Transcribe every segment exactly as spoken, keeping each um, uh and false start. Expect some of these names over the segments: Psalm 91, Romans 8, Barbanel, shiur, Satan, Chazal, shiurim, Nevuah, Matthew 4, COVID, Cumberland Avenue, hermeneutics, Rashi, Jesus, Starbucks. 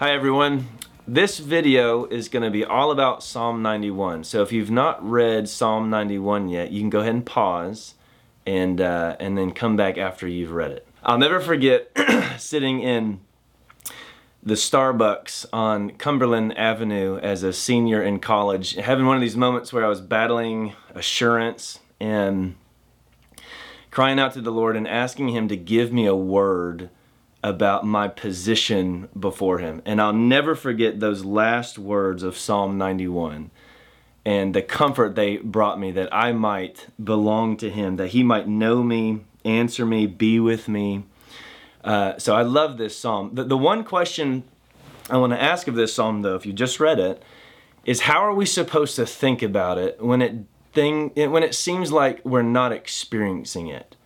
Hi everyone. This video is going to be all about Psalm ninety-one. So if you've not read Psalm ninety-one yet, you can go ahead and pause and uh, and then come back after you've read it. I'll never forget sitting in the Starbucks on Cumberland Avenue as a senior in college, having one of these moments where I was battling assurance and crying out to the Lord and asking Him to give me a word about my position before Him. And I'll never forget those last words of Psalm ninety-one and the comfort they brought me, that I might belong to Him, that He might know me, answer me, be with me. Uh, so I love this psalm. The, the one question I want to ask of this psalm, though, if you just read it, is how are we supposed to think about it when it thing when it seems like we're not experiencing it?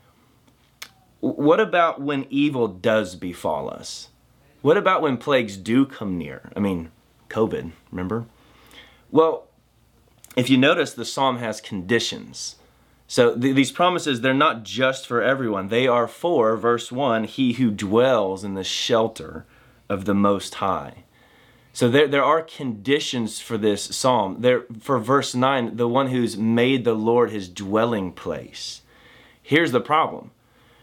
What about when evil does befall us? What about when plagues do come near? I mean, COVID, remember? Well, if you notice, the psalm has conditions. So th- these promises, they're not just for everyone. They are for, verse one, he who dwells in the shelter of the Most High. So there, there are conditions for this psalm. There, for verse nine, the one who's made the Lord his dwelling place. Here's the problem.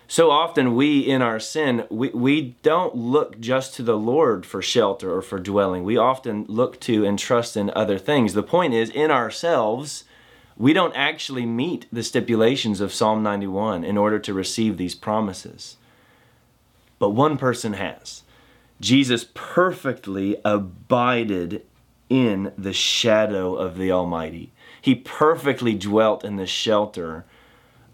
So often we, in our sin, we, we don't look just to the Lord for shelter or for dwelling. We often look to and trust in other things. The point is, in ourselves, we don't actually meet the stipulations of Psalm ninety-one in order to receive these promises. But one person has. Jesus perfectly abided in the shadow of the Almighty. He perfectly dwelt in the shelter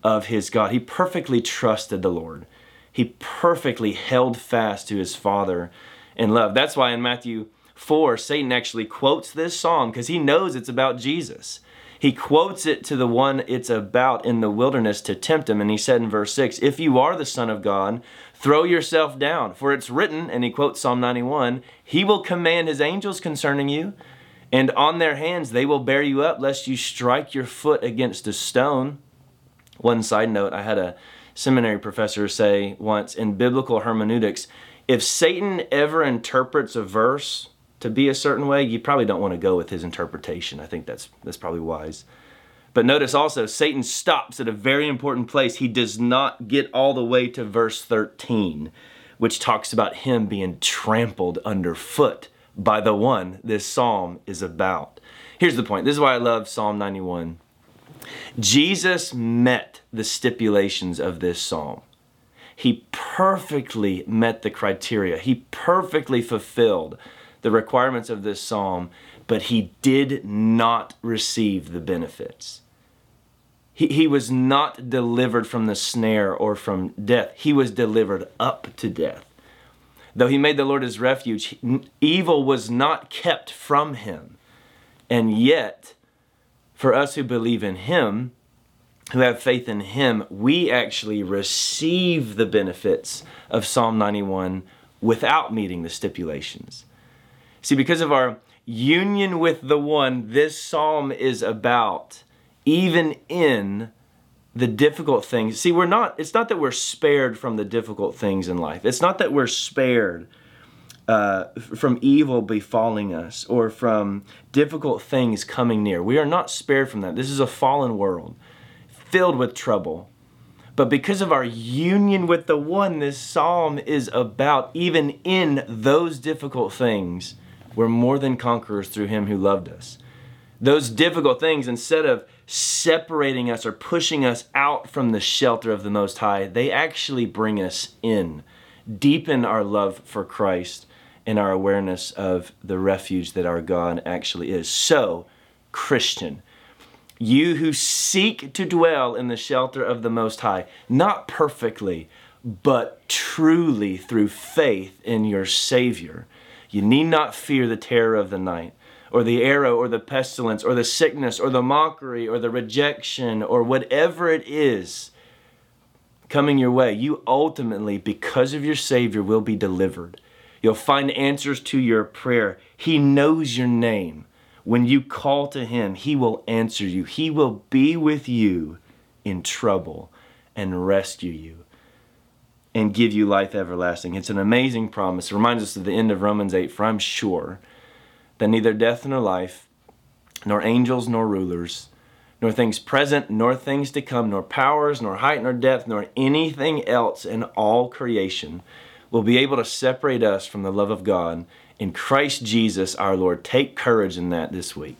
of his God. He perfectly trusted the Lord. He perfectly held fast to his Father in love. That's why in Matthew four, Satan actually quotes this psalm because he knows it's about Jesus. He quotes it to the one it's about in the wilderness to tempt him. And he said in verse six, if you are the Son of God, throw yourself down, for it's written, and he quotes Psalm ninety-one, he will command his angels concerning you, and on their hands they will bear you up, lest you strike your foot against a stone. One side note, I had a seminary professor say once in biblical hermeneutics, if Satan ever interprets a verse to be a certain way, you probably don't want to go with his interpretation. I think that's that's probably wise. But notice also, Satan stops at a very important place. He does not get all the way to verse thirteen, which talks about him being trampled underfoot by the one this psalm is about. Here's the point. This is why I love Psalm ninety-one. Jesus met the stipulations of this psalm. He perfectly met the criteria. He perfectly fulfilled the requirements of this psalm, but he did not receive the benefits. He, he was not delivered from the snare or from death. He was delivered up to death. Though he made the Lord his refuge, evil was not kept from him. And yet, for us who believe in him, who have faith in him, we actually receive the benefits of Psalm ninety-one without meeting the stipulations. See, because of our union with the one this psalm is about, even in the difficult things. See, we're not, it's not that we're spared from the difficult things in life. It's not that we're spared uh, from evil befalling us or from difficult things coming near. We are not spared from that. This is a fallen world filled with trouble. But because of our union with the one this psalm is about, even in those difficult things, we're more than conquerors through him who loved us. Those difficult things, instead of separating us or pushing us out from the shelter of the Most High, they actually bring us in, deepen our love for Christ and our awareness of the refuge that our God actually is. So, Christian, you who seek to dwell in the shelter of the Most High, not perfectly, but truly through faith in your Savior, you need not fear the terror of the night, or the arrow, or the pestilence, or the sickness, or the mockery, or the rejection, or whatever it is coming your way. You ultimately, because of your Savior, will be delivered. You'll find answers to your prayer. He knows your name. When you call to him, he will answer you. He will be with you in trouble and rescue you. and give you life everlasting. It's an amazing promise. It reminds us of the end of Romans eight, for I'm sure that neither death nor life, nor angels nor rulers, nor things present, nor things to come, nor powers, nor height, nor depth, nor anything else in all creation will be able to separate us from the love of God in Christ Jesus our Lord. Take courage in that this week.